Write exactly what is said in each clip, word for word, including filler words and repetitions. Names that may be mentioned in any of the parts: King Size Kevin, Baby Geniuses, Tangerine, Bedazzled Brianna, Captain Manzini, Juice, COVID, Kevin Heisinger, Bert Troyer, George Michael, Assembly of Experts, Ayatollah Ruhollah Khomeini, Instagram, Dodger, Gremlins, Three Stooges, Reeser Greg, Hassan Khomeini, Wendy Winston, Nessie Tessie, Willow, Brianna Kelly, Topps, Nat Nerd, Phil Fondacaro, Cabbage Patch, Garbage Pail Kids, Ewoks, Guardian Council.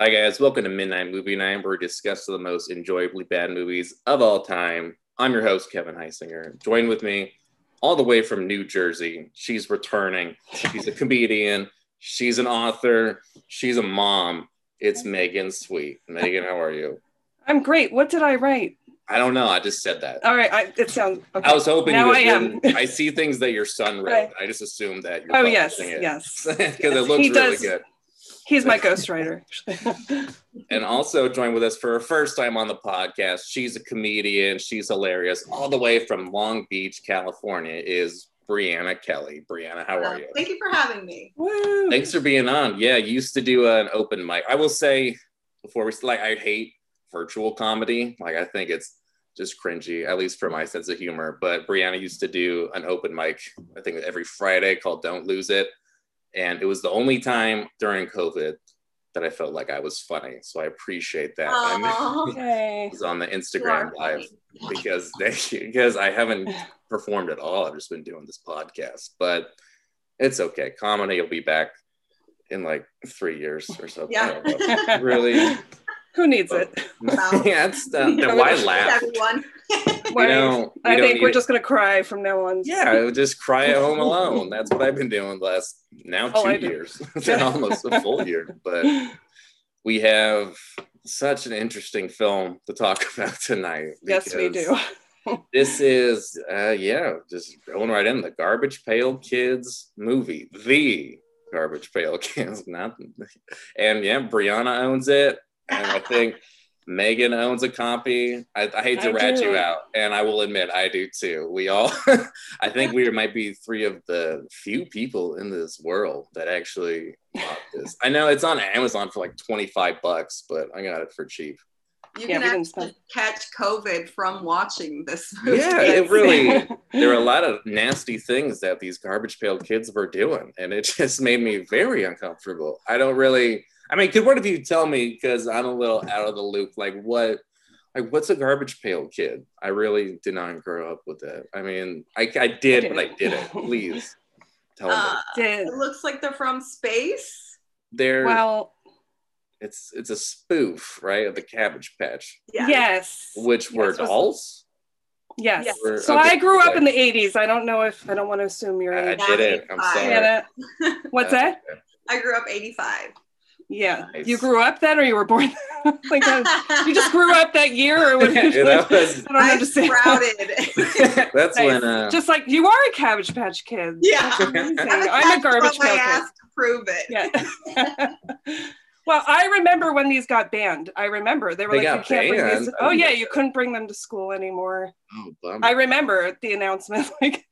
Hi guys, welcome to Midnight Movie Night, where we discuss the most enjoyably bad movies of all time. I'm your host, Kevin Heisinger. Join with me all the way from New Jersey. She's returning. She's a comedian. She's an author. She's a mom. It's Megan Sweet. Megan, how are you? I'm great. What did I write? I don't know. I just said that. All right. I, it sounds okay. I was hoping now you I am. I see things that your son read. I just assumed that you're oh, yes, it. yes. Because yes. It looks he really does. good. He's my ghostwriter. And also joined with us for her first time on the podcast, she's a comedian, she's hilarious, all the way from Long Beach, California, is Brianna Kelly. Brianna, how are you? Thank you for having me. Woo. Thanks for being on. Yeah, you used to do an open mic. I will say, before we, like, I hate virtual comedy. Like, I think it's just cringy, at least for my sense of humor. But Brianna used to do an open mic, I think every Friday, called Don't Lose It. And it was the only time during COVID that I felt like I was funny. So I appreciate that. Oh, I okay. was on the Instagram live because because I haven't performed at all. I've just been doing this podcast, but it's okay. Comedy will be back in like three years or so. Yeah. I don't know. Really? Who needs but, it? Wow. Yeah, it's um, then why laugh? Everyone. You know, I think we're just gonna cry from now on. Yeah, I would just cry at home alone. That's what I've been doing the last now oh, two I years, almost a full year. But we have such an interesting film to talk about tonight. Yes, we do. This is uh, yeah, just going right in the Garbage Pail Kids movie, the Garbage Pail Kids, not, and yeah, Brianna owns it, and I think. Megan owns a copy. I, I hate to I rat do. you out, and I will admit I do too. We all, I think we might be three of the few people in this world that actually bought this. I know it's on Amazon for like twenty-five bucks, but I got it for cheap. You yeah, can actually catch COVID from watching this movie. Yeah, it really, there are a lot of nasty things that these Garbage Pail Kids were doing, and it just made me very uncomfortable. I don't really... I mean, could one of you tell me, because I'm a little out of the loop, like what, like what's a Garbage Pail Kid? I really did not grow up with that. I mean, I, I did, I but I didn't. Please tell uh, me. It looks like they're from space. They're well. It's it's a spoof, right, of the Cabbage Patch. Yeah. Yes. Which were yes, dolls. Yes. yes. Were, so okay, I grew up like, in the eighties. I don't know if I don't want to assume you're. I, I didn't. I'm sorry. What's that? I grew up eighty-five. Yeah, nice. You grew up then, or you were born? Like that, you just grew up that year, or what? You know, was, I don't I understand. Sprouted. That's nice. when, uh... just like you are a Cabbage Patch Kid. Yeah, I'm a, I'm a Garbage Pail Kid. Ass to prove it. Yeah. Well, I remember when these got banned. I remember they were they like, you can't bring these. Oh yeah, you couldn't bring them to school anymore. Oh, bummer. I remember the announcement, like,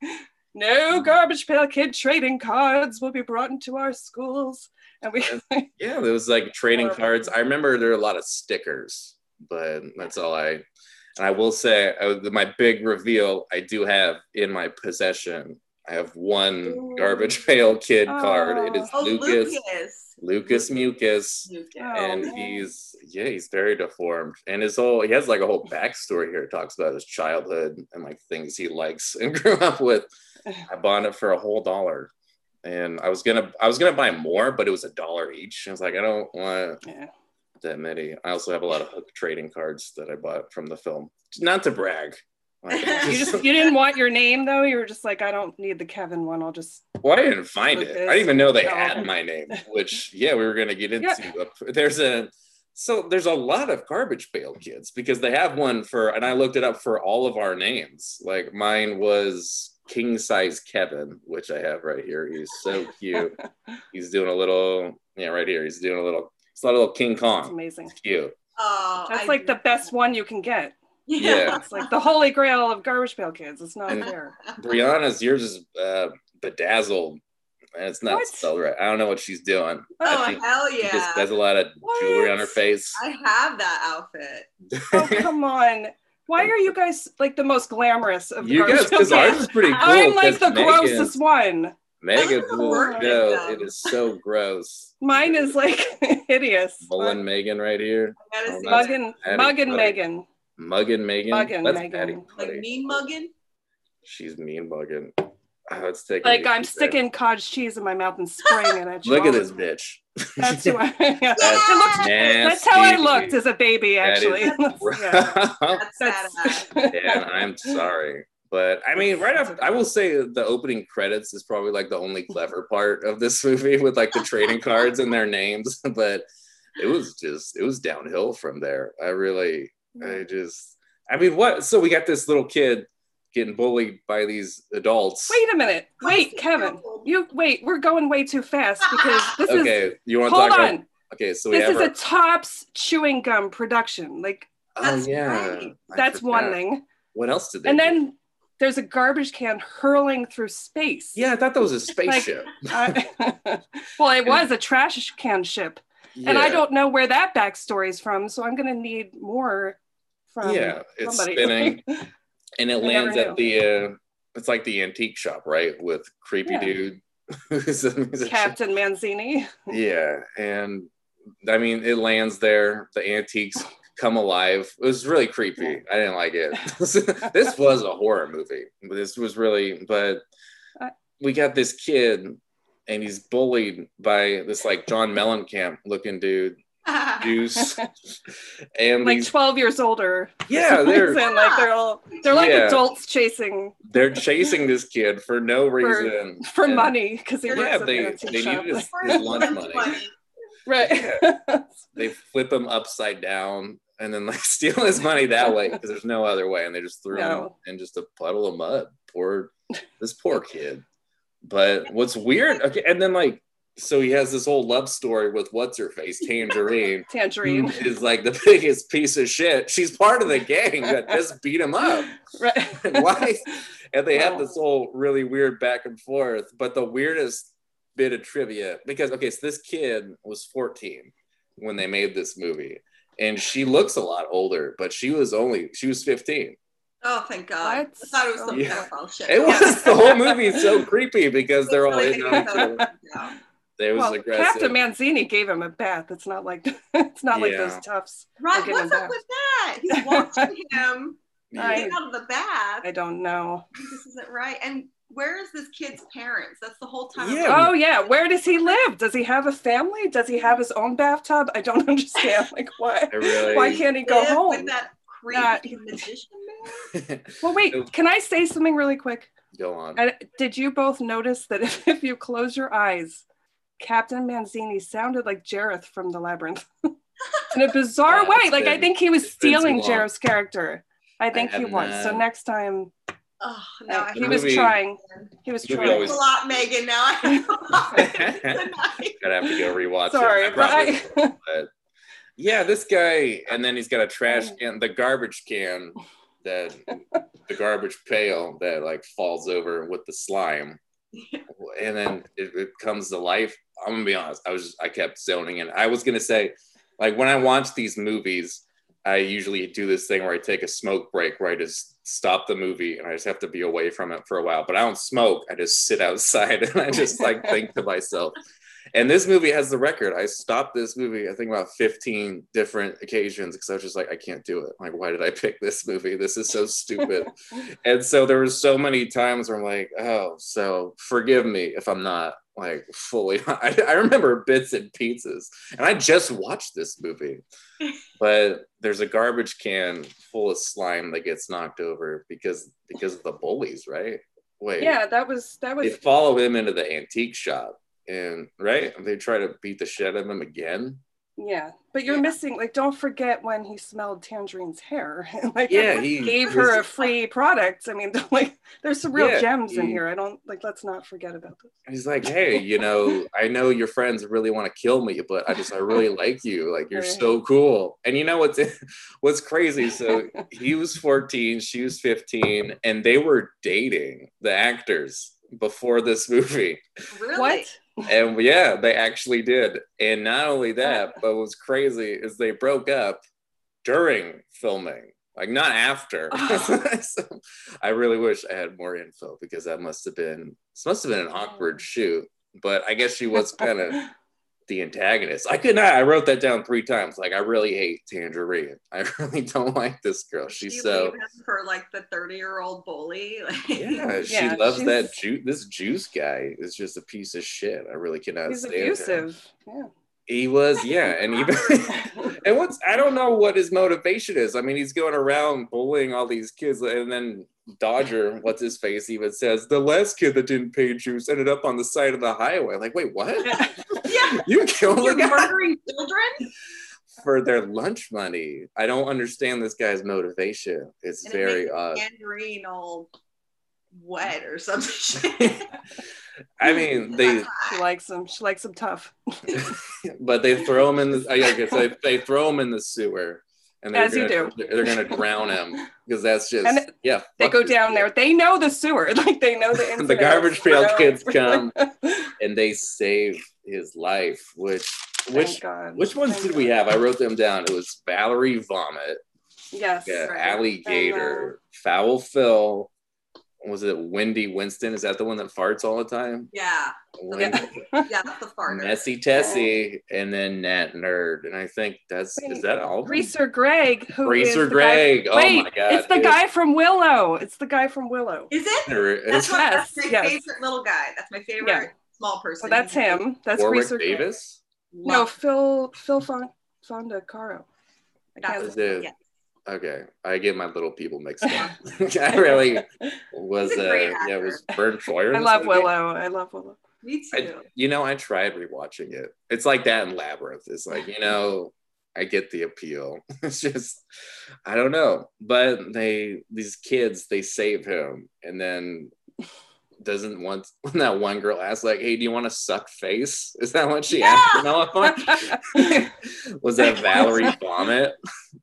no Garbage Pail Kid trading cards will be brought into our schools. And we, like, yeah, there was like trading horrible. cards. I remember there were a lot of stickers, but that's all I. And I will say, I, my big reveal I do have in my possession. I have one Ooh. Garbage Pail Kid oh. card. It is oh, Lucas, Lucas, Lucas Mucus, Lucas. and oh, he's yeah, he's very deformed. And his whole he has like a whole backstory here. It talks about his childhood and like things he likes and grew up with. I bought it for a whole dollar. And I was gonna, I was gonna buy more, but it was a dollar each. I was like, I don't want yeah. that many. I also have a lot of hook trading cards that I bought from the film. Not to brag. Like, you just, you didn't want your name though. You were just like, I don't need the Kevin one. I'll just. Well, I didn't find it. This. I didn't even know they no. had my name. Which, yeah, we were gonna get into. Yeah. There's a, so there's a lot of Garbage Pail Kids because they have one for, and I looked it up for all of our names. Like mine was. King Size Kevin, which I have right here. He's so cute. He's doing a little, yeah, right here. He's doing a little, it's not a little King Kong. It's amazing. It's cute. Oh, that's I like know. the best one you can get. Yeah. yeah. It's like the holy grail of Garbage Pail Kids. It's not and fair. Brianna's, yours is uh, Bedazzled. And it's not what? spelled right. I don't know what she's doing. Oh, hell yeah. She just has a lot of what? jewelry on her face. I have that outfit. Oh, come on. Why are you guys like the most glamorous of the you guys? Because ours is pretty cool. I'm like the Megan, grossest one. Megan, no, it is so gross. Mine is like hideous. Mullin Megan right here. Oh, Muggin, Muggin' Megan. Muggin' Megan. Muggin' Megan. Like mean Muggin? She's mean Muggin. Oh, it's taking like I'm sticking there. Cottage cheese in my mouth and spraying it at you. Look at this bitch. That's who I yeah. That's, it looks, that's how I looked as a baby, actually. That is yeah. That's that's, and I'm sorry. But I mean, right off, I will say the opening credits is probably like the only clever part of this movie with like the trading cards and their names. But it was just, it was downhill from there. I really, I just, I mean, what? So we got this little kid getting bullied by these adults. Wait a minute. Wait, Kevin. You wait, we're going way too fast because this okay, is Okay, you want to talk on. about Okay, so we This have is our... a Topps chewing gum production. Like Oh that's yeah. Great. That's one thing. What else did they? And do? Then there's a garbage can hurling through space. Yeah, I thought that was a spaceship. Like, I, well, it was a trash can ship. Yeah. And I don't know where that backstory is from, so I'm going to need more from Yeah, it's somebody. spinning. And it I lands at the, uh, it's like the antique shop, right? With creepy yeah. dude. Who's a, who's Captain Manzini. Yeah. And I mean, it lands there. The antiques come alive. It was really creepy. Yeah. I didn't like it. This was a horror movie. This was really, but we got this kid and he's bullied by this like John Mellencamp looking dude. Juice and like these, twelve years older. Yeah, they're and like they're all they're like yeah. adults chasing. They're chasing this kid for no reason for, for money because they yeah they they needed his, his lunch money. Right. Yeah. They flip him upside down and then like steal his money that way because there's no other way and they just threw no. him in just a puddle of mud. Poor this poor kid. But what's weird? Okay, and then like. So he has this whole love story with what's her face, Tangerine. Tangerine is like the biggest piece of shit. She's part of the gang that just beat him up. Right. And why? And they wow. have this whole really weird back and forth. But the weirdest bit of trivia, because okay, so this kid was fourteen when they made this movie, and she looks a lot older, but she was only she was fifteen. Oh, thank God. What? I thought it was some yeah. pedophile shit. It yeah. was the whole movie is so creepy because they're all in on it. It was well, aggressive. Captain Manzini gave him a bath. It's not like it's not yeah. like those Topps. Right, what's up bath. with that? He's watching him get out of the bath. I don't know. This isn't right. And where is this kid's parents? That's the whole time. Yeah. Oh yeah. Where does he live? Does he have a family? Does he have his own bathtub? I don't understand. Like why? Really why can't he go home? With that creepy magician man? Well, wait. Can I say something really quick? Go on. I, did you both notice that if, if you close your eyes? Captain Manzini sounded like Jareth from The Labyrinth in a bizarre yeah, way. Like been, I think he was stealing Jareth's character. I think I he was. Not... So next time, oh, no, uh, he was movie, trying. He was trying. Always... a lot, Megan. Now I have a lot Gonna have to go rewatch. Sorry, it. I but, I... will, but yeah, this guy, and then he's got a trash can, the garbage can, that the garbage pail that like falls over with the slime. Yeah. And then it, it comes to life. I'm gonna be honest, I was just, I kept zoning in. I was gonna say, like when I watch these movies, I usually do this thing where I take a smoke break where I just stop the movie and I just have to be away from it for a while. But I don't smoke, I just sit outside and I just like think to myself. And this movie has the record. I stopped this movie, I think about fifteen different occasions because I was just like, I can't do it. Like, why did I pick this movie? This is so stupid. And so there were so many times where I'm like, oh, so forgive me if I'm not like fully. I, I remember bits and pieces. And I just watched this movie. But there's a garbage can full of slime that gets knocked over because because of the bullies, right? Wait. Yeah, that was that was. They follow him into the antique shop. And right, they try to beat the shit out of him again. Yeah, but you're yeah. missing like don't forget when he smelled Tangerine's hair. Like yeah, he gave her a free product. I mean, like there's some real yeah, gems he, in here. I don't like let's not forget about this. He's like, hey, you know, I know your friends really want to kill me, but I just I really like you. Like you're right. so cool. And you know what's what's crazy? So he was fourteen, she was fifteen, and they were dating the actors before this movie. Really? What? And yeah, they actually did. And not only that, but what's crazy is they broke up during filming, like not after. Oh. So I really wish I had more info because that must have been, this must have been an awkward shoot, but I guess she was kind of the antagonist. I could not. I wrote that down three times. Like, I really hate Tangerine. I really don't like this girl. She's she so for like the thirty year old bully. Yeah, she yeah, loves she's... that juice. This Juice guy is just a piece of shit. I really cannot He's stand abusive. Him. Yeah. He was, yeah, and even and what's I don't know what his motivation is. I mean, he's going around bullying all these kids, and then Dodger, what's his face, even says the last kid that didn't pay Juice ended up on the side of the highway. Like, wait, what? Yeah, you killed You're a guy? Murdering children for their lunch money. I don't understand this guy's motivation. It's and very it odd. Tangerine all wet or something. I mean, they she likes them. She likes them tough. But they throw him in the. I guess they, they throw him in the sewer, and they're as gonna, you do, they're gonna drown him because that's just and yeah. They go down kid. there. They know the sewer, like they know the. The Garbage Pail Kids come, and they save his life. Which which which ones Thank did God. we have? I wrote them down. It was Valerie Vomit. Yes. Yeah, right. Alligator, Foul Fill. Was it Wendy Winston? Is that the one that farts all the time? Yeah. Wendy. Yeah, that's the farter. Nessie Tessie, and then Nat Nerd. And I think that's, Wait, is that all? Reeser Greg. Who Reeser is Greg. Guy... Wait, oh my God. It's the dude. guy from Willow. It's the guy from Willow. Is it? That's, what, yes, that's my yes. favorite little guy. That's my favorite yeah. small person. Well, that's him. That's Warwick Reeser Davis? Greg. No, Phil Phil Fondacaro. That's it. Yeah. Okay, I get my little people mixed up. I really was, uh, yeah, it was Bert Troyer. I love movie. Willow. I love Willow. Me too. I, you know, I tried rewatching it. It's like that in Labyrinth. It's like, you know, I get the appeal. It's just, I don't know. But they, these kids, they save him. And then doesn't want, that one girl asks, like, hey, do you want to suck face? Is that what she yeah. asked? And all I was that Valerie Vomit?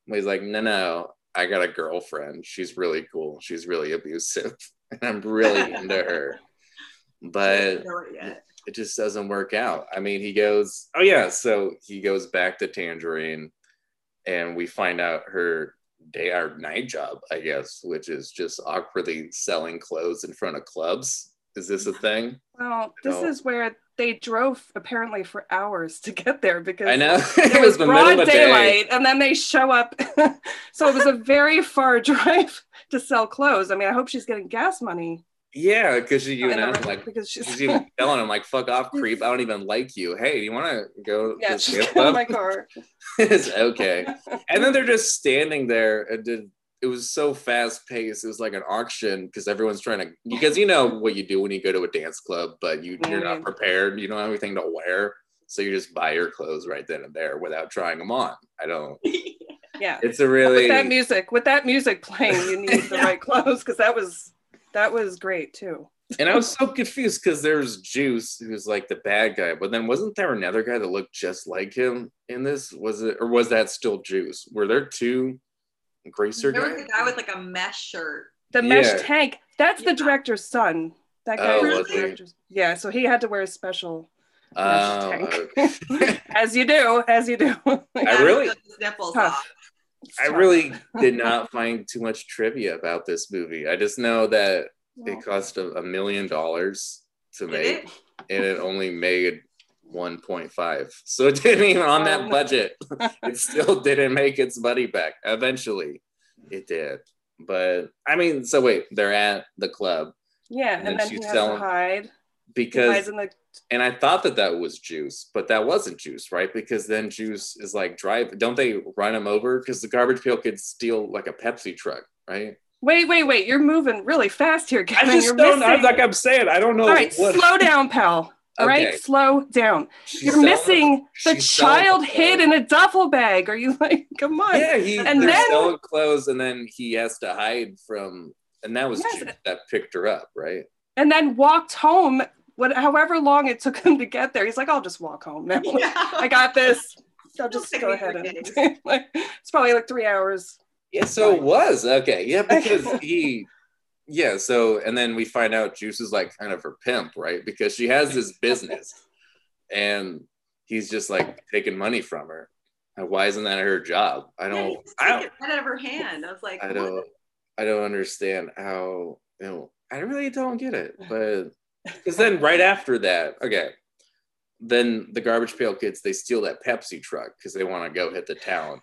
He's like, no, no, I got a girlfriend. She's really cool. She's really abusive. And I'm really into her. But it just doesn't work out. I mean, he goes, oh, yeah. So he goes back to Tangerine and we find out her day or night job, I guess, which is just awkwardly selling clothes in front of clubs. Is this a thing? Well, this no. is where they drove apparently for hours to get there because I know it was, was broad daylight, and then they show up. So it was a very far drive to sell clothes. I mean, I hope she's getting gas money. Yeah, because you and I was like, because she's, she's even telling him like, "Fuck off, creep! I don't even like you." Hey, do you want to go? Yeah, she's in my car. It's okay. And then they're just standing there, and did. It was so fast paced. It was like an auction because everyone's trying to, because you know what you do when you go to a dance club, but you, you're not prepared. You don't have anything to wear. So you just buy your clothes right then and there without trying them on. I don't. Yeah. It's a really. With that music, with that music playing, you need the right clothes because that was, that was great too. And I was so confused because there's Juice, who's like the bad guy, but then wasn't there another guy that looked just like him in this? Was it, or was that still Juice? Were there two? Greaser there guy? was a guy with like a mesh shirt. The yeah. mesh tank. That's yeah. the director's son. That guy. Oh, was the director's. Yeah, so he had to wear a special uh, mesh tank. As you do, as you do. I really, nipples off. I really did not find too much trivia about this movie. I just know that yeah. it cost a, a million dollars to make, it? and it only made one point five, so it didn't even on that budget. It still didn't make its money back. Eventually it did, but I mean, so wait, they're at the club, yeah, and, and then she's telling hide because the- and I thought that that was Juice, but that wasn't Juice, right? Because then Juice is like drive don't they run him over because the Garbage Pail Kids steal like a Pepsi truck, right? Wait, wait, wait, you're moving really fast here, Kevin. I just you're don't missing- like I'm saying I don't know all right what- slow down, pal. All okay. right, slow down. She's You're missing the child hid in a duffel bag. Are you like, come on? Yeah, he and they're then, selling clothes, and then he has to hide from, and that was yes. Juice that picked her up, right? And then walked home. What, however long it took him to get there, he's like, "I'll just walk home now. Yeah. I got this. I'll just go ahead and." Like, it's probably like three hours. Yeah, so it was okay. Yeah, because he. Yeah, so, and then we find out Juice is like kind of her pimp, right? Because she has this business and he's just like taking money from her. And why isn't that her job? I don't, yeah, I don't, right out of her hand. I was like, I what? don't, I don't understand how, you know, I really don't get it. But because then right after that, okay, then the Garbage Pail Kids, they steal that Pepsi truck because they want to go hit the town.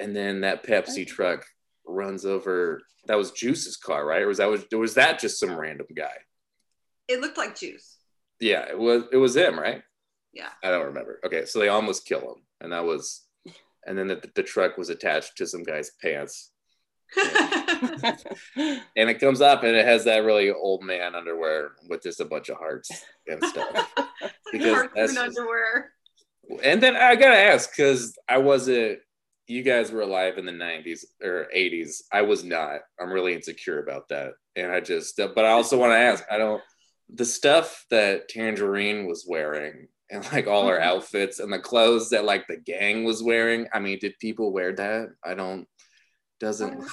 And then that Pepsi truck runs over, that was Juice's car, right? Or was that, was, was that just some random guy? It looked like Juice. Yeah, it was, it was him, right? Yeah. I don't remember. Okay, so they almost kill him. And that was, and then the, the truck was attached to some guy's pants. And it comes up and it has that really old man underwear with just a bunch of hearts and stuff. Because that's just, underwear. And then I gotta ask, because I wasn't, you guys were alive in the nineties or eighties. I was not. I'm really insecure about that. And I just, but I also want to ask, I don't, the stuff that Tangerine was wearing and like all her outfits and the clothes that like the gang was wearing. I mean, did people wear that? I don't, doesn't.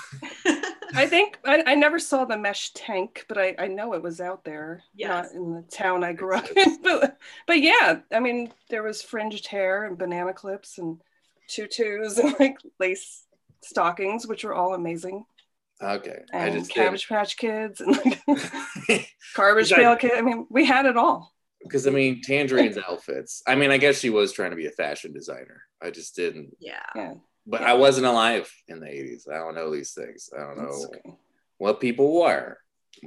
I think, I, I never saw the mesh tank, but I, I know it was out there. Yes. Not in the town I grew up in. But, but yeah, I mean, there was fringed hair and banana clips and tutus and like lace stockings, which were all amazing. Okay. And I just Cabbage did. Patch Kids and like Garbage Pail Kids. I mean, we had it all. Because I mean, Tangerine's outfits. I mean, I guess she was trying to be a fashion designer. I just didn't. Yeah. yeah. But yeah. I wasn't alive in the eighties. I don't know these things. I don't know okay. what people wore.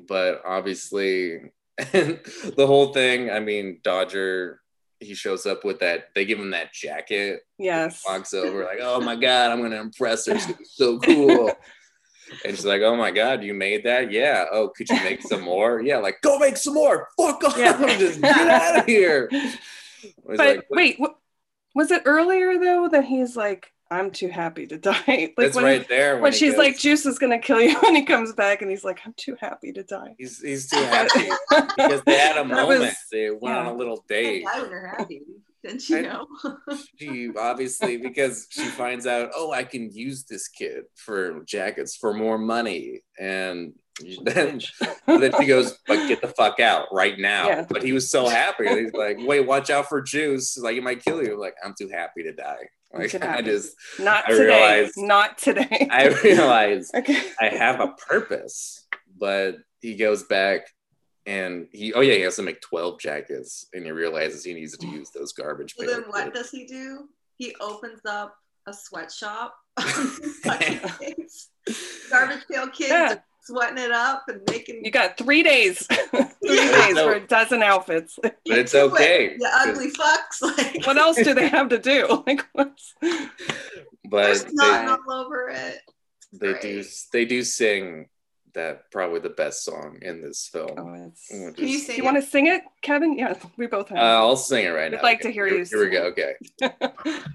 But obviously, the whole thing, I mean, Dodger, he shows up with that, they give him that jacket. Yes. Walks over like, oh my God, I'm going to impress her. She's so cool. And she's like, oh my God, you made that? Yeah. Oh, could you make some more? Yeah. Like, go make some more. Fuck off. Yeah. Just get out of here. But like, wait, what? Was it earlier though that he's like, I'm too happy to die? Like, it's when, right there. When, when she's goes, like, Juice is going to kill you. And he comes back and he's like, I'm too happy to die. He's, he's too happy. Because they had a that moment. Was, they went yeah. on a little date. I was happy. Didn't you know? She obviously, because she finds out, oh, I can use this kid for jackets for more money. And then, then she goes, but get the fuck out right now. Yeah. But he was so happy. He's like, wait, watch out for Juice. He's like, it might kill you. I'm like, I'm too happy to die. Like, I just not I today. Realized, not today. I realized okay. I have a purpose. But he goes back and he oh yeah, he has to make twelve jackets and he realizes he needs to use those garbage bags. Well, then what does he do? He opens up a sweatshop. Garbage Pail Kids yeah. sweating it up and making You got three days. three days no, for a dozen outfits. But it's okay. You ugly fucks. Like, what else do they have to do? Like what's but they, all over it. It's they great. do they do sing that probably the best song in this film. Oh, just, can you sing you it? want to sing it, Kevin? Yeah, we both have. Uh, I'll sing it right We'd now. I'd like okay. to hear here, you. Here we go. Okay.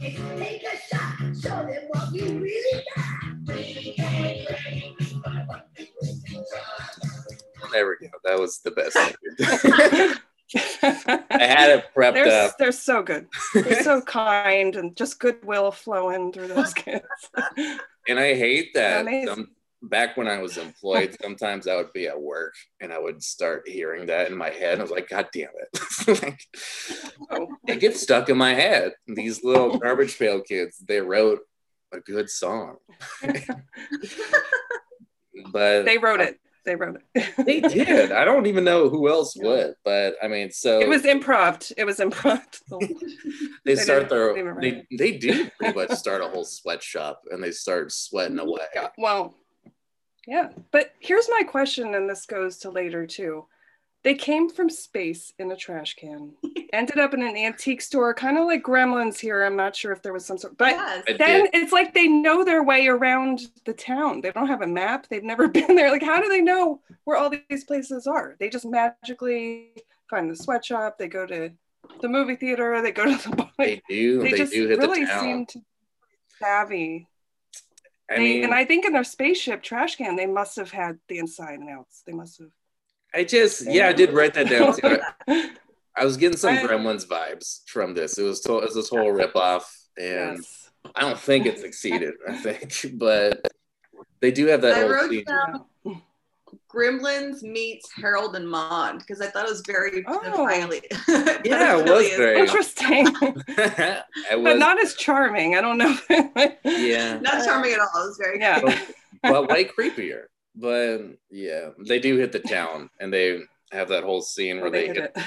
Take a shot, show them what you really got. There we go. That was the best. I had it prepped they're, up. They're so good. They're so kind and just goodwill flowing through those kids. And I hate that. Back when I was employed, sometimes I would be at work and I would start hearing that in my head. I was like, God damn it. Like, oh, it gets stuck in my head. These little Garbage Pail Kids, they wrote a good song. But they wrote it. They wrote it. They did. I don't even know who else would, but I mean, so. It was improv. It was improv. they, they start their, they, they, they do pretty much start a whole sweatshop and they start sweating away. Well. Yeah, but here's my question, and this goes to later too. They came from space in a trash can, ended up in an antique store, kind of like Gremlins here. I'm not sure if there was some sort, but yes, then it it's like they know their way around the town. They don't have a map. They've never been there. Like, how do they know where all these places are? They just magically find the sweatshop. They go to the movie theater. They go to the bar. They do. They, they just do hit really the town. Seem to be savvy. I mean, they, and I think in their spaceship trash can, they must have had the inside and outs. They must have. I just, yeah, I did write that down too. I was getting some I, Gremlins vibes from this. It was, to, it was this whole ripoff, and yes. I don't think it succeeded, I think, but they do have that I whole scene. Gremlins meets Harold and Maude, because I thought it was very oh. highly. Yeah, it was very interesting. But was, not as charming. I don't know. Yeah. Not charming at all. It was very yeah. But, but way creepier. But yeah, they do hit the town and they have that whole scene where they, they hit, hit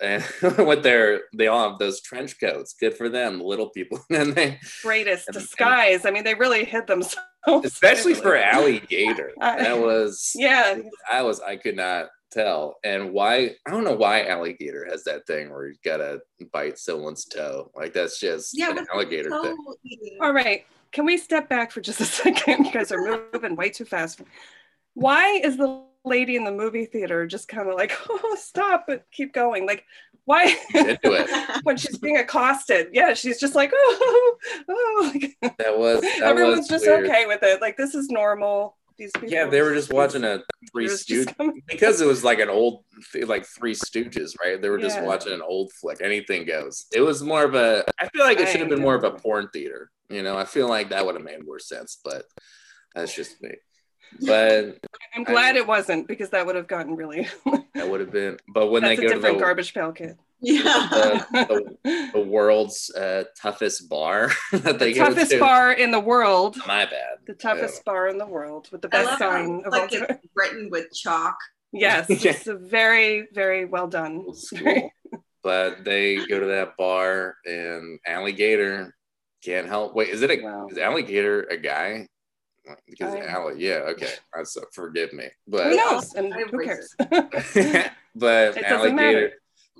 And with their, they all have those trench coats. Good for them, the little people. And they greatest and, disguise. And, I mean, they really hid themselves. Especially for Allie Gator. I, that was yeah. I was I could not tell. And why I don't know why Allie Gator has that thing where you gotta bite someone's toe. Like that's just yeah, an alligator so thing. Easy. All right. Can we step back for just a second? You guys are moving way too fast. Why is the lady in the movie theater just kind of like, oh, stop, but keep going? Like, why? When she's being accosted, yeah, she's just like, oh, oh. That was that everyone's was just weird. Okay with it. Like, this is normal. These people. Yeah, they were just watching a Three Stooges because it was like an old, like Three Stooges, right? They were just yeah. watching an old flick. Anything Goes. It was more of a. I feel like it should have been more of a porn theater. You know, I feel like that would have made more sense, but that's just me. But I'm glad I, it wasn't, because that would have gotten really that would have been but when that's they go a different to the Garbage Pail Kid yeah the, the, the world's uh toughest bar that they the go toughest to. bar in the world my bad the toughest yeah. bar in the world with the best sign of like all it's written with chalk yes yeah. It's a very very well done cool. But they go to that bar and Alligator can't help wait is it a wow. is Alligator a guy? Because I, Allie, yeah, okay. So forgive me, but who knows? And who cares? But Alligator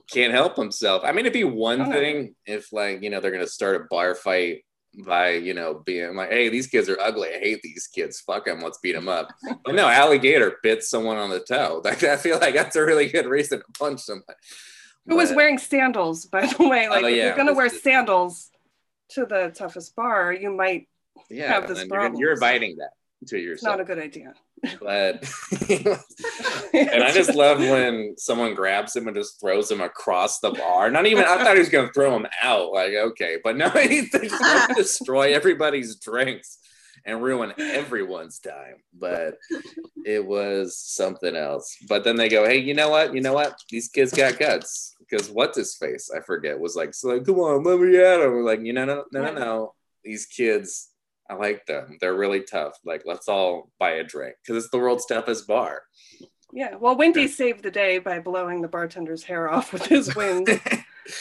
can't help himself. I mean, it'd be one okay. thing if, like, you know, they're gonna start a bar fight by, you know, being like, "Hey, these kids are ugly. I hate these kids. Fuck them. Let's beat them up." But no, Alligator bit someone on the toe. Like, I feel like that's a really good reason to punch somebody. Who but, was wearing sandals, by the way? Like, oh, yeah, if you're gonna wear just... sandals to the toughest bar, you might. Yeah, have this you're, you're inviting that to yourself. Not a good idea. But and I just love when someone grabs him and just throws him across the bar. Not even I thought he was going to throw him out. Like okay, but no, he's just going to destroy everybody's drinks and ruin everyone's time. But it was something else. But then they go, hey, you know what? You know what? These kids got guts because what's his face? I forget was like, so like, come on, let me at him. We're like, you know, no, no, no, no. These kids. I like them. They're really tough. Like, let's all buy a drink because it's the world's toughest bar. Yeah. Well, Wendy yeah. saved the day by blowing the bartender's hair off with his wings.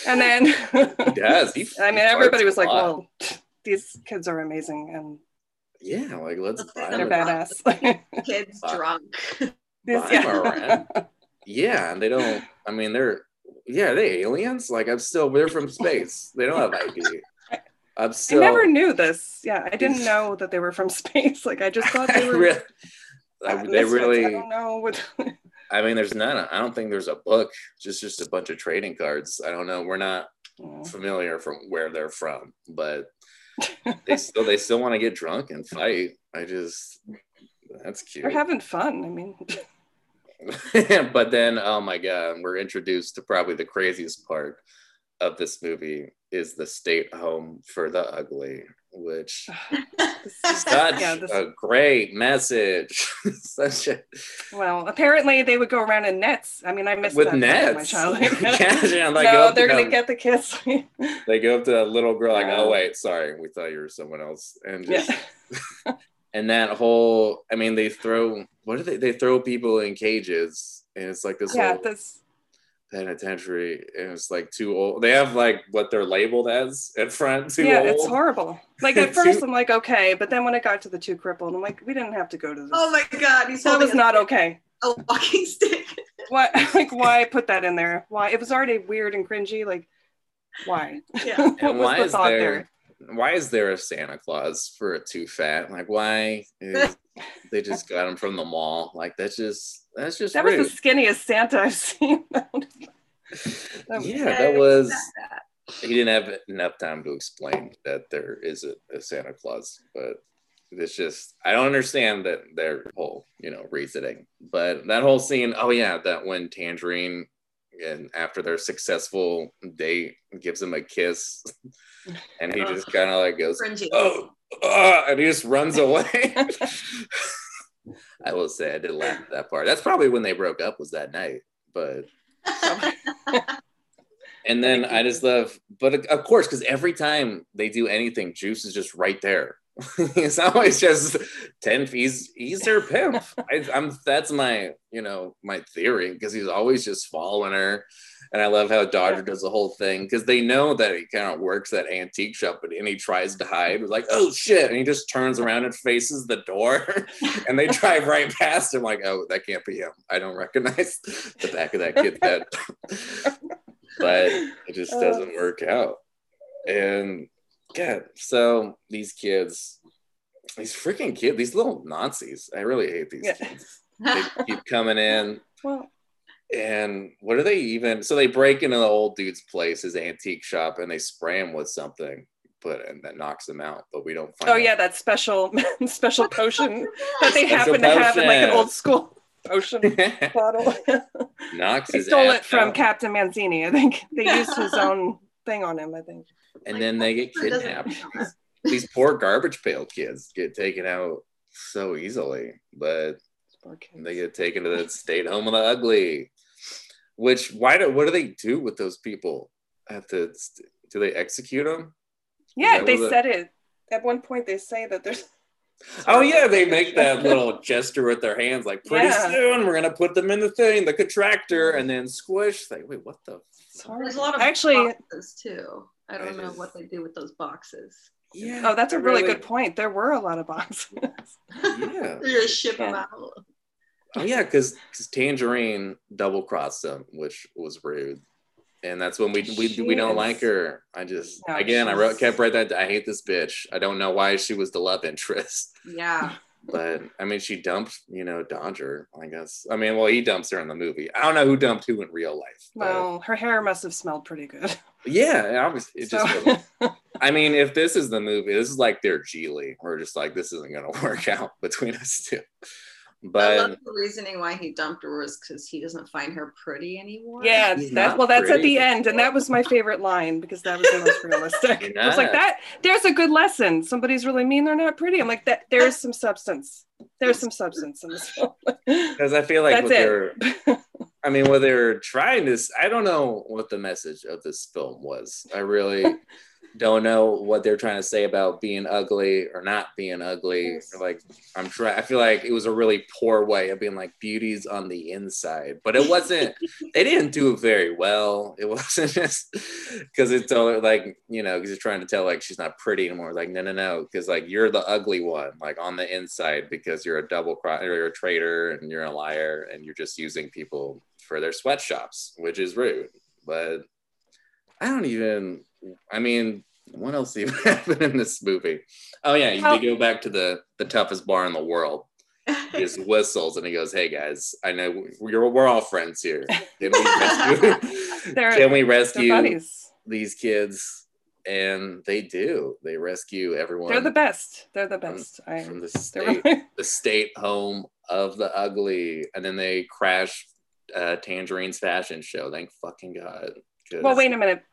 And then, he does. He, I mean, everybody was like, well, these kids are amazing. And yeah, like, let's buy them. They're badass. Kids drunk. Buy them around. Yeah. And they don't, I mean, they're, yeah, are they aliens? Like, I'm still, they're from space. They don't have I D. I'm still, I never knew this. Yeah, I didn't know that they were from space. Like I just thought they were. Really, I mean, they really. I don't know. What, I mean, there's none. I don't think there's a book. Just just a bunch of trading cards. I don't know. We're not yeah. familiar from where they're from, but they still they still want to get drunk and fight. I just that's cute. They're having fun. I mean. But then, oh my God, we're introduced to probably the craziest part of this movie. Is the state home for the ugly, which is such yeah, this... a great message. Such a... Well, apparently they would go around in nets. I mean, I missed with that nets. My childhood. Yeah, like, no, they're gonna them. Get the kids. They go up to a little girl like, "Oh wait, sorry, we thought you were someone else," and just yeah. and that whole. I mean, they throw what do they? They throw people in cages, and it's like this. Yeah, whole, this. Penitentiary, and it's like too old. They have like what they're labeled as at front. Too yeah, old. It's horrible. Like at first, I'm like okay, but then when it got to the two crippled, I'm like, we didn't have to go to this. Oh my God, he's that was not okay. A walking stick. What? Like why put that in there? Why? It was already weird and cringy. Like why? Yeah. What and was why the thought is there, there? Why is there a Santa Claus for a too fat? Like why? Is, they just got him from the mall. Like that's just. That's just that rude. Was the skinniest Santa I've seen. That was, yeah, that was. He didn't have enough time to explain that there is a, a Santa Claus, but it's just I don't understand that their whole you know reasoning. But that whole scene, oh yeah, that when Tangerine and after their successful date gives him a kiss, and he just kind of like goes, cringy. oh, uh, and he just runs away. I will say I did laugh at that part. That's probably when they broke up was that night. But and then I just love, but of course, because every time they do anything, Juice is just right there. It's always just ten he's he's their pimp. I, I'm that's my you know my theory, because he's always just following her. And I love how Dodger does the whole thing, because they know that he kind of works that antique shop, but and he tries to hide. He's like, oh shit, and he just turns around and faces the door, and they drive right past him. Like, oh, that can't be him. I don't recognize the back of that kid's head. But it just doesn't work out. And yeah, so these kids, these freaking kids, these little Nazis. I really hate these yeah. kids. They keep coming in. Well, and what are they even? So they break into the old dude's place, his antique shop, and they spray him with something, but and that knocks him out. But we don't find. Oh out. Yeah, that special special potion that they special happen to potion. Have in like an old school potion bottle. Knocks they his stole ass it from out. Captain Manzini. I think they used his own thing on him. I think. And like, then they get kidnapped. These poor garbage pail kids get taken out so easily, but they get taken to the state home of the ugly. Which why do what do they do with those people? Have to do they execute them? Yeah, they the, said it at one point. They say that there's. Oh yeah, they make that little gesture with their hands, like pretty yeah. soon we're gonna put them in the thing, the contractor, and then squish. Like wait, what the? Sorry. There's a lot of actually boxes too. I don't I know just, what they do with those boxes. Yeah. Oh, that's a really, really good point. There were a lot of boxes. Yeah. They just ship yeah. them out. Oh yeah, because Tangerine double crossed them, which was rude, and that's when we we, we don't like her. I just no, again I wrote kept right that I hate this bitch. I don't know why she was the love interest. Yeah. But I mean, she dumped you know Dodger. I guess I mean well he dumps her in the movie. I don't know who dumped who in real life. Well, her hair must have smelled pretty good. Yeah, obviously it so. just. Really, I mean, if this is the movie, this is like their Geely. We're just like this isn't gonna work out between us two. But I love the reasoning why he dumped her was because he doesn't find her pretty anymore. Yeah, that, well, that's pretty. At the end, and that was my favorite line because that was the most realistic. I was like, "That there's a good lesson. Somebody's really mean; they're not pretty." I'm like, "That there's some substance. There's some substance in this film." Because I feel like that's what they're, I mean, what they were trying to. I don't know what the message of this film was. I really. Don't know what they're trying to say about being ugly or not being ugly. Yes. Like I'm trying. I feel like it was a really poor way of being like beauty's on the inside, but it wasn't. They didn't do it very well. It wasn't just because it's all like you know because you're trying to tell like she's not pretty anymore. Like no no no because like you're the ugly one like on the inside because you're a double cross or you're a traitor and you're a liar and you're just using people for their sweatshops, which is rude. But I don't even. I mean, what else even happened in this movie? Oh yeah, you oh. go back to the the toughest bar in the world. He just whistles and he goes, "Hey guys, I know we're we're all friends here. Can we rescue, can we rescue these kids?" And they do. They rescue everyone. They're the best. They're the best. From, I, from the state, the state home of the ugly, and then they crash uh, Tangerine's fashion show. Thank fucking God. Well, wait a minute.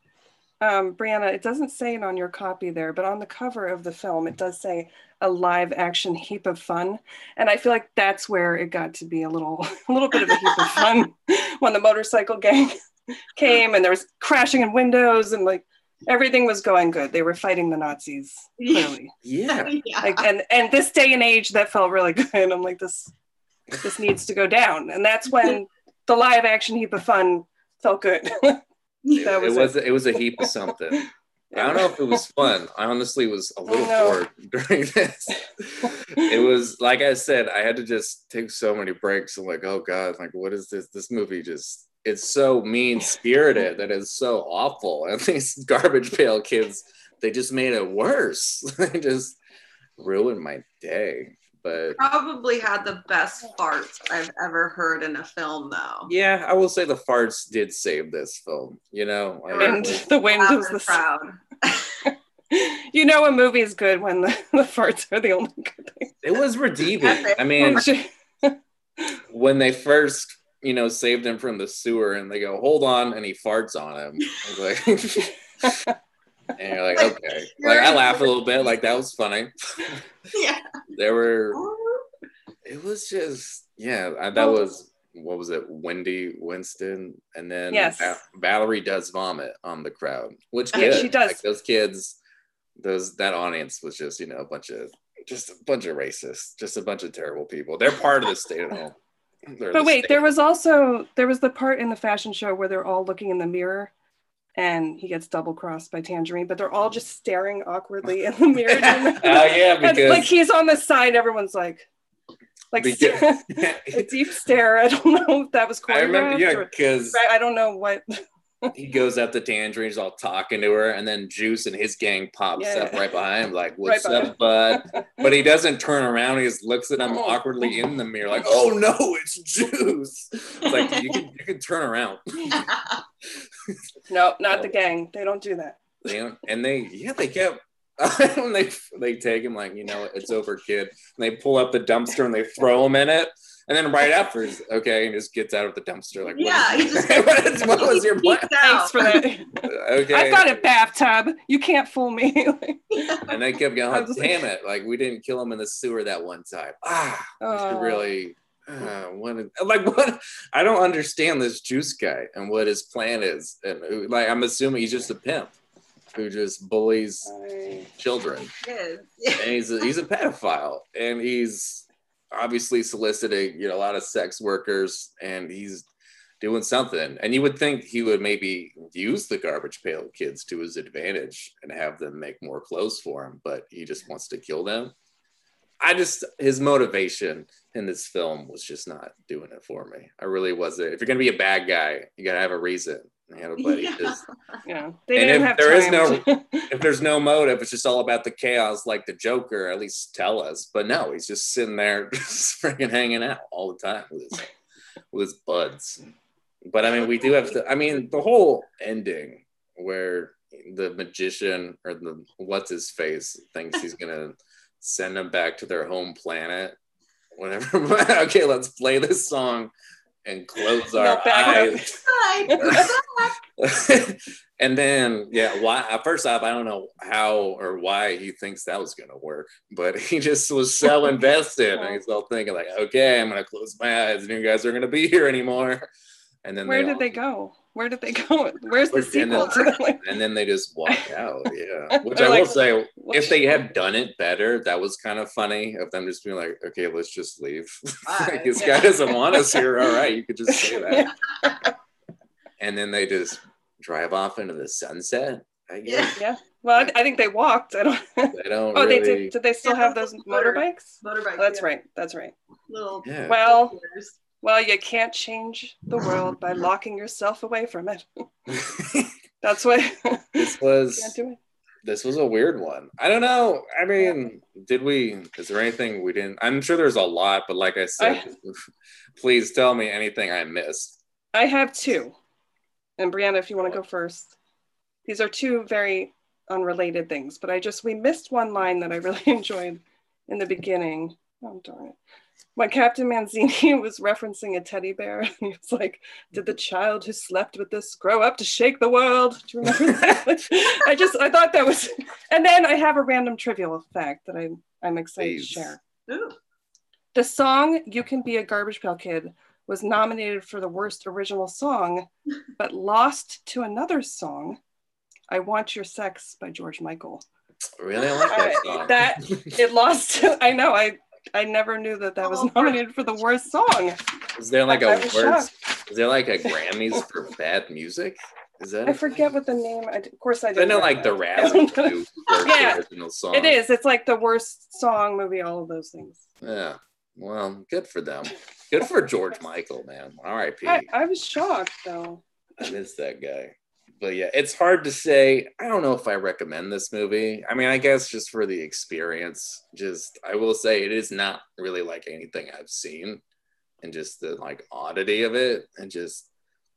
Um, Brianna, it doesn't say it on your copy there, but on the cover of the film, it does say a live action heap of fun. And I feel like that's where it got to be a little, a little bit of a heap of fun when the motorcycle gang came and there was crashing in windows and like everything was going good. They were fighting the Nazis, clearly. Yeah. yeah. Like, and, and this day and age, that felt really good. I'm like, this, this needs to go down. And that's when the live action heap of fun felt good. It, that was it, was, it. it was a heap of something. I don't know if it was fun. I honestly was a little bored during this. It was, like I said, I had to just take so many breaks. I'm like, oh God, like what is this? This movie just, it's so mean-spirited that it's so awful. And these garbage pail kids, they just made it worse. They just ruined my day. But probably had the best farts I've ever heard in a film, though. Yeah, I will say the farts did save this film. You know, I and mean, the wind was the crowd. You know, a movie is good when the, the farts are the only good thing. It was redeeming. I mean, when they first, you know, saved him from the sewer, and they go, "Hold on," and he farts on him. I was like. And you're like, okay. Like, I laugh a little bit. Like, that was funny. Yeah. There were, it was just, yeah, I, that was, what was it? Wendy Winston. And then yes. Valerie does vomit on the crowd, which yeah, she does. Like, those kids those that audience was just, you know, a bunch of just a bunch of racists, just a bunch of terrible people. They're part of the stay at home. They're but the wait, there was also there was the part in the fashion show where they're all looking in the mirror, and he gets double crossed by Tangerine, but they're all just staring awkwardly in the mirror. Oh yeah, because and, like he's on the side, everyone's like, like because, a deep stare. I don't know if that was choreographed. I remember, yeah, because I don't know what. He goes up to Tangerine, he's all talking to her, and then Juice and his gang pops yeah. up right behind him, like, what's right up, bud? But he doesn't turn around, he just looks at him oh. awkwardly in the mirror, like, oh no, it's Juice. It's like, you can, you can turn around. No, not the gang. They don't do that. They don't, and they, yeah, they kept, and they, they take him, like, you know, it's over, kid. And they pull up the dumpster and they throw him in it. And then right after, he's okay, and just gets out of the dumpster. Like, yeah, what, is, just, what, is, what was your plan? Thanks for that. Okay, I got a bathtub. You can't fool me. And they kept going, like, damn it. Like, we didn't kill him in the sewer that one time. Ah, oh. really. Uh, what is, like, what? I don't understand this Juice guy and what his plan is. And like, I'm assuming he's just a pimp who just bullies children. And he's a, he's a pedophile. And he's obviously soliciting, you know, a lot of sex workers, and he's doing something. And you would think he would maybe use the Garbage Pail Kids to his advantage and have them make more clothes for him, but he just wants to kill them. I just, his motivation in this film was just not doing it for me. I really wasn't. If you're going to be a bad guy, you got to have a reason. You know, buddy, yeah. Just, yeah. They and didn't if have there time. Is no, if there's no motive, it's just all about the chaos, like the Joker, at least tell us. But no, he's just sitting there, just freaking hanging out all the time with his, with his buds. But I mean, we do have to, I mean, the whole ending where the magician or the what's his face thinks he's going to send them back to their home planet. Whatever. Okay, let's play this song and close our eyes. And then, yeah, why? First off, I don't know how or why he thinks that was gonna work, but he just was so invested, and he's all thinking like, "Okay, I'm gonna close my eyes, and you guys aren't gonna be here anymore." And then, where they did all, they go? Where did they go? Where's the sequel? And then, and then they just walk out. Yeah, which I like, will say, if they had done it better, that was kind of funny of them just being like, "Okay, let's just leave. Like, this guy doesn't want us here. All right, you could just say that." And then they just drive off into the sunset, I guess. Yeah. Yeah. Well, I, I think they walked. I don't. They don't. Oh, really... they did. Did they still yeah, have those motorbikes? Motorbikes. Oh, that's yeah. right. That's right. Little. Yeah. Well. Well, you can't change the world by locking yourself away from it. That's what. This was. Can't do it. This was a weird one. I don't know. I mean, did we, is there anything we didn't? I'm sure there's a lot, but like I said, I, please tell me anything I missed. I have two. And Brianna, if you want to go first, these are two very unrelated things, but I just, we missed one line that I really enjoyed in the beginning. Oh, darn it. When Captain Manzini was referencing a teddy bear, and he was like, did the child who slept with this grow up to shake the world? Do you remember that? I just, I thought that was, and then I have a random trivial fact that I, I'm excited Please. to share. Ooh. The song, You Can Be a Garbage Pail Kid, was nominated for the worst original song, but lost to another song, I Want Your Sex by George Michael. Really? I like that song. I, that, it lost, to, I know, I I never knew that that was nominated for the worst song. Is there like I, a worst, is there like a Grammys for bad music? Is that? I forget what the name, I, of course I didn't. Isn't it like that. The Razzies do worst yeah, original song? It is, it's like the worst song, movie, all of those things. Yeah. Well, good for them. Good for George Michael, man. R I P I, I was shocked, though. I miss that guy. But yeah, it's hard to say. I don't know if I recommend this movie. I mean, I guess just for the experience, just, I will say it is not really like anything I've seen, and just the like oddity of it, and just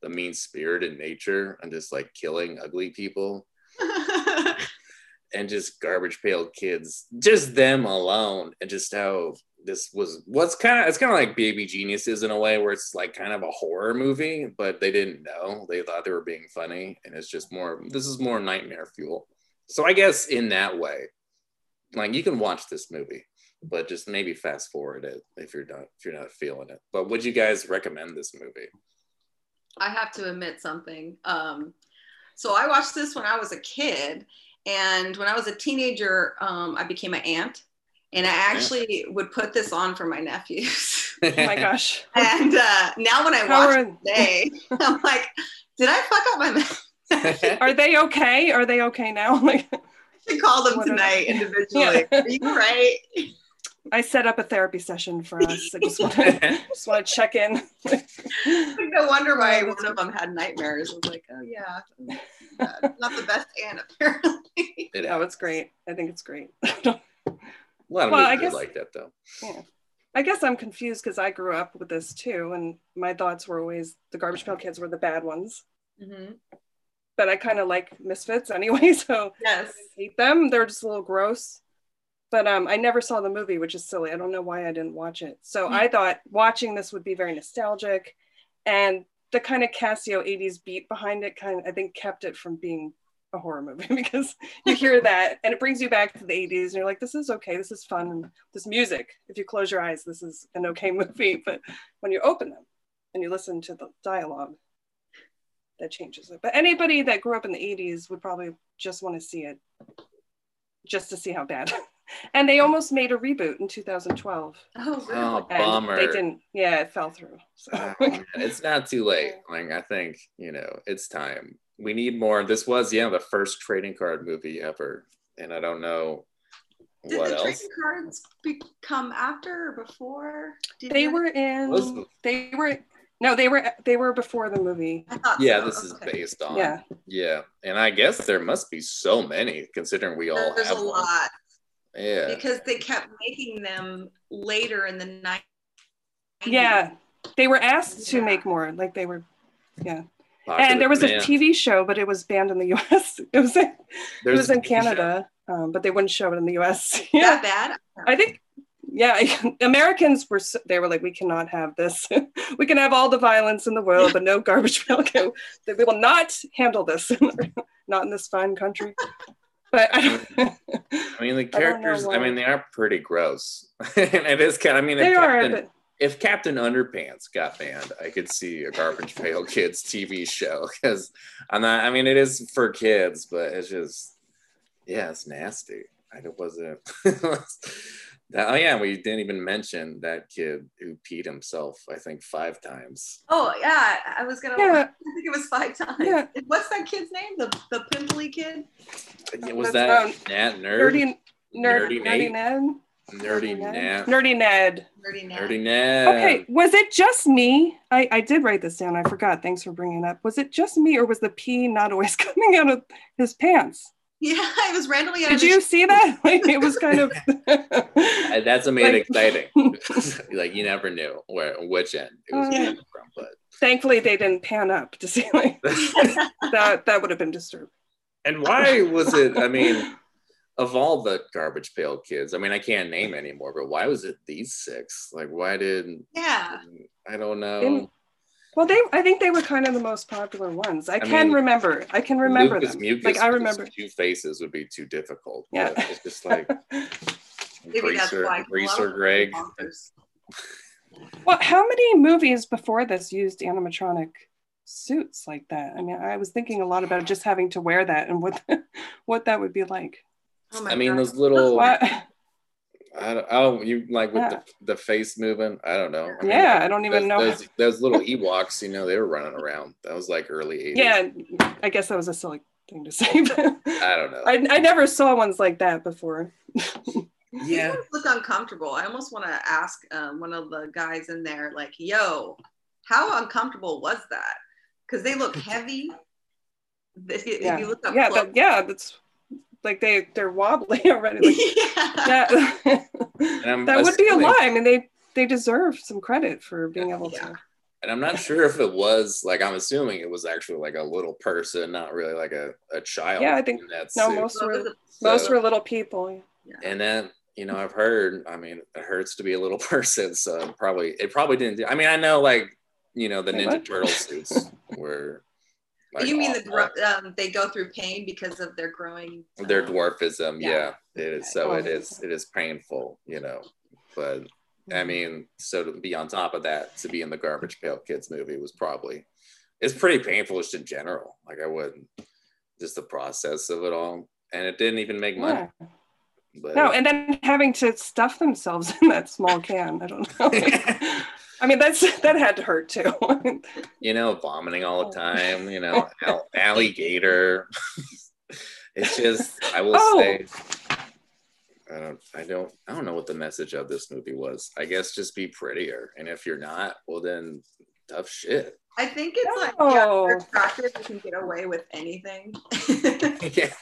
the mean spirit in nature, and just like killing ugly people. And just Garbage Pail Kids, just them alone, and just how this was what's kind of, it's kind of like Baby Geniuses in a way, where it's like kind of a horror movie, but they didn't know, they thought they were being funny, and it's just more, this is more nightmare fuel. So I guess in that way, like, you can watch this movie, but just maybe fast forward it if you're not if you're not feeling it. But would you guys recommend this movie? I have to admit something. Um so I watched this when I was a kid, And when I was a teenager, um, I became an aunt. And I actually would put this on for my nephews. Oh my gosh. And uh, now when I watch it today, I'm like, did I fuck up my mouth? Are they okay? Are they okay now? Like, I should call them tonight individually. Yeah. Are you all right? I set up a therapy session for us. I just want to just want to check in. No wonder why one of them had nightmares. I was like, oh yeah. Uh, not the best aunt, apparently. No, it's great. I think it's great. A lot of well, I guess, like that though. Yeah. I guess I'm confused because I grew up with this too, and my thoughts were always the Garbage Pail Kids were the bad ones. Mm-hmm. But I kind of like Misfits anyway, so yes. I hate them. They're just a little gross. But um, I never saw the movie, which is silly. I don't know why I didn't watch it. So mm-hmm. I thought watching this would be very nostalgic, and the kind of Casio eighties beat behind it kind of, I think, kept it from being a horror movie, because you hear that and it brings you back to the eighties and you're like, this is okay, this is fun, this music, if you close your eyes this is an okay movie. But when you open them and you listen to the dialogue, that changes it. But anybody that grew up in the eighties would probably just want to see it just to see how bad. And they almost made a reboot in two thousand twelve. Oh, oh bummer. They didn't. Yeah, it fell through. So oh, it's not too late. Like, I think, you know, it's time. We need more. This was, yeah, the first trading card movie ever. And I don't know Did what the else. Trading cards be come after or before? Did they were in, the... they were, no, they were, they were before the movie. Yeah, so. this is okay. based on. Yeah. Yeah. And I guess there must be so many, considering we all There's have There's a one. lot. Yeah. Because they kept making them later in the night. Yeah. They were asked yeah. to make more. Like they were, yeah. Popular, and there was man. a T V show, but it was banned in the U S. It was in, it was in Canada, um, but they wouldn't show it in the U S. Yeah. That bad? I think, yeah, Americans were, they were like, we cannot have this. We can have all the violence in the world, but no garbage. We will not handle this. Not in this fine country. But I, don't, I mean, the characters, I, I mean, they are pretty gross. And it is kind of, I mean, they Captain, are, but... if Captain Underpants got banned, I could see a Garbage Pail Kids T V show. Because I'm not, I mean, it is for kids, but it's just, yeah, it's nasty. I, it wasn't, that, oh yeah, we didn't even mention that kid who peed himself, I think, five times. Oh yeah, I was gonna, yeah. I think it was five times. Yeah. What's that kid's name? The the pimply kid? Was that um, Nat Nerd? Nerdy, nerd, Nerdy, Nerdy Ned? Nerdy Ned. Nerdy Ned. Nerdy Ned. Nerdy Ned. Okay, was it just me? I, I did write this down, I forgot. Thanks for bringing it up. Was it just me, or was the pee not always coming out of his pants? Yeah, it was randomly. Did you see that? Like, it was kind of. That's what made it exciting. Like, you never knew where which end it was uh, coming from, but thankfully they didn't pan up to see. Like, that that would have been disturbing. And why was it? I mean, of all the Garbage Pail Kids, I mean, I can't name anymore. But why was it these six? Like, why did? Yeah. I don't know. In, well, they. I think they were kind of the most popular ones. I, I can mean, remember. I can remember Lucas them. Mucus, like I remember. Two faces would be too difficult. Yeah. It's just like Reeser, Reeser Greg. Well, how many movies before this used animatronic suits like that? I mean, I was thinking a lot about just having to wear that and what the, what that would be like. Oh my I mean, God. those little. What? I don't, oh, you like with yeah. the, the face moving? I don't know. I mean, yeah, I don't even those, know. Those, those little Ewoks, you know, they were running around. That was like early eighties. Yeah, I guess that was a silly thing to say. But I don't know. I, I never saw ones like that before. Yeah. They look uncomfortable. I almost want to ask um, one of the guys in there, like, yo, how uncomfortable was that? Because they look heavy. If you, yeah. if you look up yeah, close, that, yeah, that's. Like they, they're wobbly already. Like, yeah. That, that would be a lie. I mean, they they deserve some credit for being able yeah. to. And I'm not sure if it was like, I'm assuming it was actually like a little person, not really like a, a child. Yeah, I think no, most were, so, most were little people. Yeah. And then, you know, I've heard, I mean, it hurts to be a little person. So probably, it probably didn't. Do, I mean, I know like, you know, the Ninja what? Turtle suits were. Like you mean the, um, they go through pain because of their growing um, their dwarfism? Yeah, yeah it is. So oh, it is. It is painful, you know. But I mean, so to be on top of that, to be in the Garbage Pail Kids movie was probably it's pretty painful just in general. Like I wouldn't just the process of it all. and it didn't even make money. Yeah. But, no, and then having to stuff themselves in that small can. I don't know. I mean, that's that had to hurt too. You know, vomiting all the time, you know, al- alligator. It's just, I will oh. say, I don't, I don't, I don't know what the message of this movie was. I guess just be prettier. And if you're not, well then, tough shit. I think it's like, oh. yeah, if you're attractive, you can get away with anything. Yeah.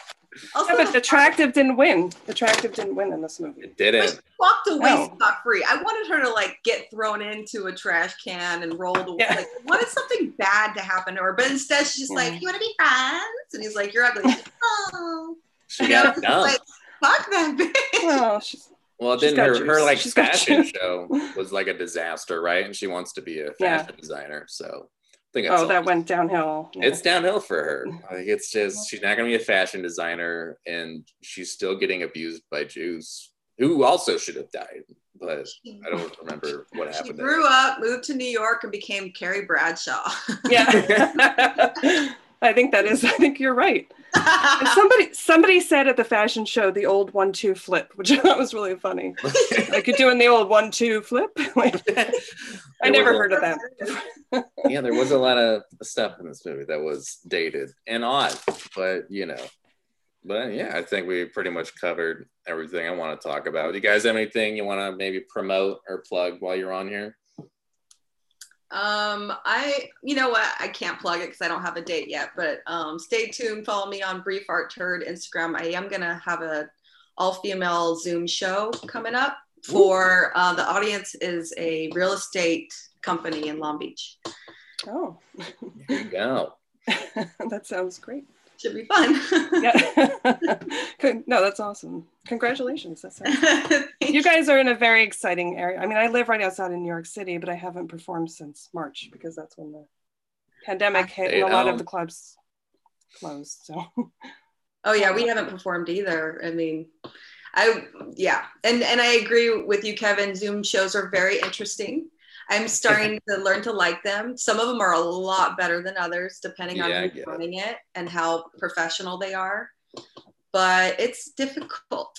Also, yeah, but attractive didn't win. Attractive didn't win in this movie. It didn't. She walked away no. scot free. I wanted her to like get thrown into a trash can and rolled away. Yeah. Like, I wanted something bad to happen to her, but instead she's just yeah. like, "You want to be friends?" And he's like, "You're ugly." Oh, she got dumb. Like, fuck that bitch. Well, she's, well then she's her, her, her like she's fashion show was like a disaster, right? And she wants to be a fashion yeah. designer, so. Oh, that went downhill. Yeah. It's downhill for her. Like, it's just, she's not going to be a fashion designer, and she's still getting abused by Juice, who also should have died, but I don't remember what happened. She grew up, moved to New York, and became Carrie Bradshaw. Yeah. I think that is, I think you're right. And somebody somebody said at the fashion show, the old one two flip, which I thought was really funny. Like, you're doing the old one two flip. Like, I never heard of that. Yeah, there was a lot of stuff in this movie that was dated and odd, but you know. But yeah, I think we pretty much covered everything I want to talk about. Do you guys have anything you want to maybe promote or plug while you're on here? Um, I, you know what, I can't plug it because I don't have a date yet, but um, stay tuned, follow me on Brief Art Turd Instagram. I am going to have a all-female Zoom show coming up for, uh, the audience is a real estate company in Long Beach. Oh. There you go. That sounds great. Should be fun. Yeah. No, that's awesome. Congratulations. That sounds awesome. You guys are in a very exciting area. I mean, I live right outside in New York City, but I haven't performed since March because that's when the pandemic hit and a lot of the clubs closed. So. Oh yeah, we haven't performed either. I mean, I yeah, and and I agree with you, Kevin. Zoom shows are very interesting. I'm starting to learn to like them. Some of them are a lot better than others, depending yeah, on who's running it. it and how professional they are. But it's difficult.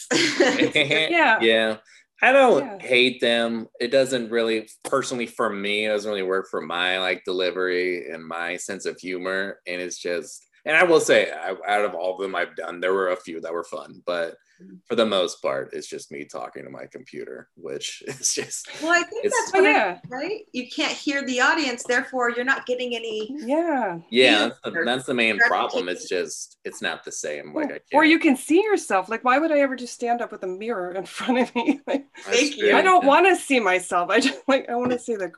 yeah. Yeah. I don't yeah. hate them. It doesn't really, personally for me, it doesn't really work for my like delivery and my sense of humor. And it's just, and I will say, I, out of all of them I've done, there were a few that were fun, but for the most part, it's just me talking to my computer, which is just... Well, I think that's what oh, yeah. I, right? You can't hear the audience, therefore you're not getting any... Yeah. Yeah, that's the, that's the main problem. It's just, it's not the same. Like, yeah. I can't. Or you can see yourself. Like, why would I ever just stand up with a mirror in front of me? Like, thank you. I don't want to see myself. I just, like, I want to see the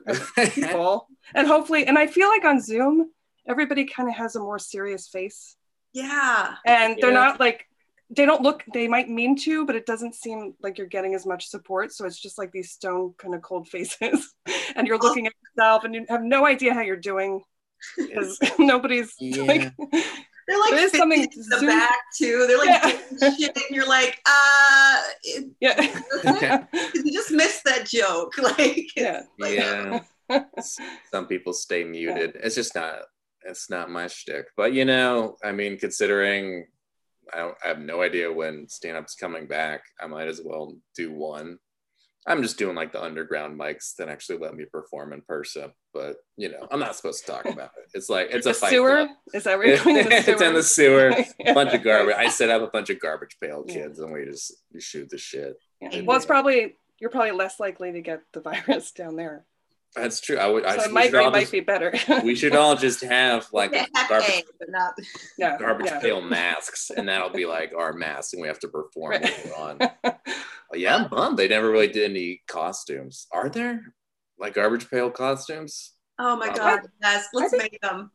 people. And hopefully, and I feel like on Zoom, everybody kind of has a more serious face. Yeah. And they're yeah. not like... They don't look, they might mean to, but it doesn't seem like you're getting as much support. So it's just like these stone kind of cold faces and you're looking at yourself and you have no idea how you're doing because nobody's yeah. like, they're like there is something in the Zoom. Back too. They're like yeah. doing shit and you're like, uh, it, yeah. yeah. you just missed that joke. Like, yeah. Like, yeah. Some people stay muted. Yeah. It's just not, it's not my shtick, but you know, I mean, considering I, don't, I have no idea when stand-up's coming back. I might as well do one. I'm just doing like the underground mics that actually let me perform in person. But you know, I'm not supposed to talk about it. It's like it's the a fight sewer. Club. Is that where you're going? To the sewer? It's in the sewer. A bunch of garbage. I set up a bunch of Garbage Pail Kids, yeah. and we just we shoot the shit. Yeah. Well, it's probably you're probably less likely to get the virus down there. That's true. I would. So I it might, be, might just, be better. We should all just have like garbage, yeah, garbage yeah. pail masks, and that'll be like our masks, and we have to perform right. later on. Yeah, I'm bummed. They never really did any costumes. Are there like garbage pail costumes? Oh my probably. God! Yes, let's think, make them.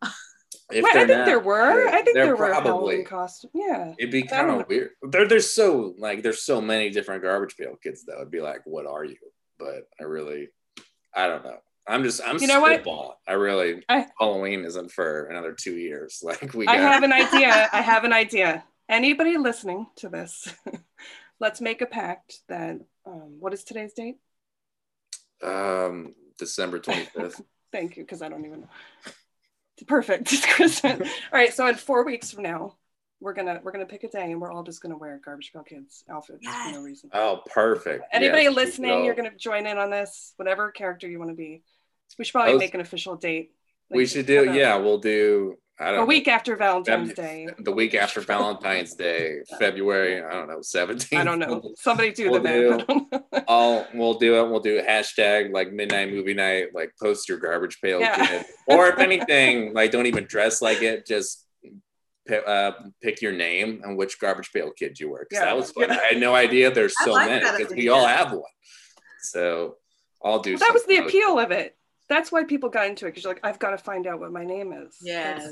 If Wait, I think not, there were. I think there were Halloween costumes. Yeah, it'd be kind of weird. There, there's so like there's so many different Garbage Pail Kids that would be like, what are you? But I really. I don't know. I'm just, I'm you know spitballing. I really, I, Halloween isn't for another two years. Like we got I have an idea. I have an idea. Anybody listening to this, let's make a pact that, um, what is today's date? Um, December twenty-fifth. Thank you, because I don't even know. Perfect. It's Christmas. All right, so in four weeks from now, we're gonna we're gonna pick a day and we're all just gonna wear Garbage Pail Kids outfits yes. for no reason. Oh, perfect. Anybody yes, listening, you're gonna join in on this, whatever character you want to be. We should probably was, make an official date. Like, we should do, yeah, we'll do I don't a know, week after Valentine's Day. The week after Valentine's Day, February, I don't know, seventeenth. I don't know. Somebody do we'll the math. I'll we'll do it. We'll do a hashtag like midnight movie night, like post your Garbage Pail yeah. Kid. Or if anything, like don't even dress like it, just pick, uh, pick your name and which Garbage Pail Kid you were. Yeah. That was fun. Yeah. I had no idea there's I so like many because we all have one. So I'll do well, that was the appeal of it. That's why people got into it, because you're like, I've got to find out what my name is. Yeah.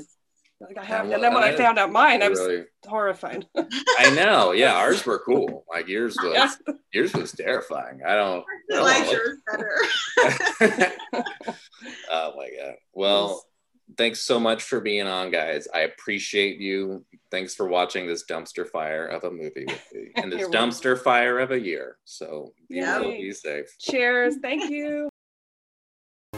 Like I have, yeah, well, and then when I, I found out mine, I was really horrified. I know. Yeah, ours were cool. Like yours was, yours was terrifying. I don't. I don't like yours better. Oh my god. Well, thanks so much for being on, guys. I appreciate you. Thanks for watching this dumpster fire of a movie with me, and this dumpster welcome. fire of a year. So be yeah. well, be safe. Cheers. Thank you.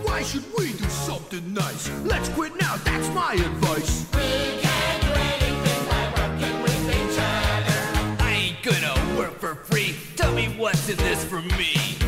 Why should we do something nice? Let's quit now, that's my advice. We can do anything by working with each other. I ain't gonna work for free. Tell me what's in this for me.